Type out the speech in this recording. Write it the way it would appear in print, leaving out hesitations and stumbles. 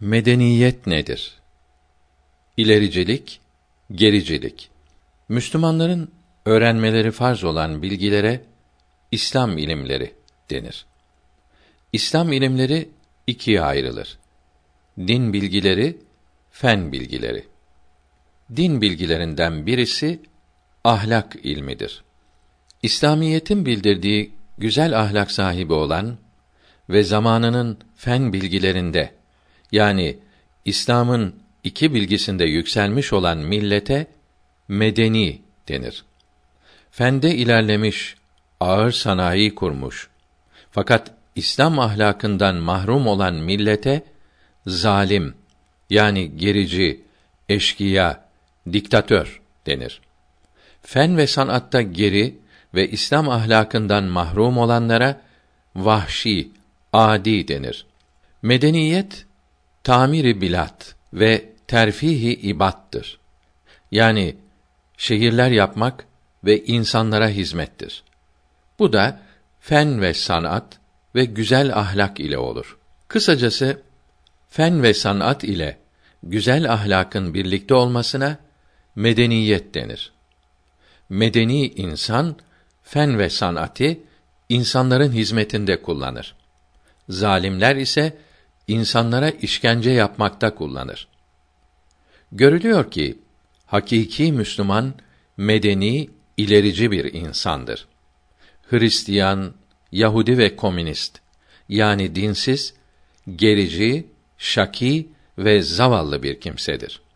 Medeniyet nedir? İlericilik, gericilik. Müslümanların öğrenmeleri farz olan bilgilere İslam ilimleri denir. İslam ilimleri ikiye ayrılır. Din bilgileri, fen bilgileri. Din bilgilerinden birisi ahlak ilmidir. İslamiyetin bildirdiği güzel ahlak sahibi olan ve zamanının fen bilgilerinde, yani İslam'ın iki bilgisinde yükselmiş olan millete medeni denir. Fende ilerlemiş, ağır sanayi kurmuş, fakat İslam ahlakından mahrum olan millete zalim, yani gerici, eşkıya, diktatör denir. Fen ve sanatta geri ve İslam ahlakından mahrum olanlara vahşi, adi denir. Medeniyet, tamiri bilat ve terfihi ibattır. Yani şehirler yapmak ve insanlara hizmettir. Bu da fen ve sanat ve güzel ahlak ile olur. Kısacası fen ve sanat ile güzel ahlakın birlikte olmasına medeniyet denir. Medeni insan fen ve sanatı insanların hizmetinde kullanır. Zalimler ise insanlara işkence yapmakta kullanır. Görülüyor ki hakiki Müslüman medeni, ilerici bir insandır. Hristiyan, Yahudi ve komünist, yani dinsiz, gerici, şakî ve zavallı bir kimsedir.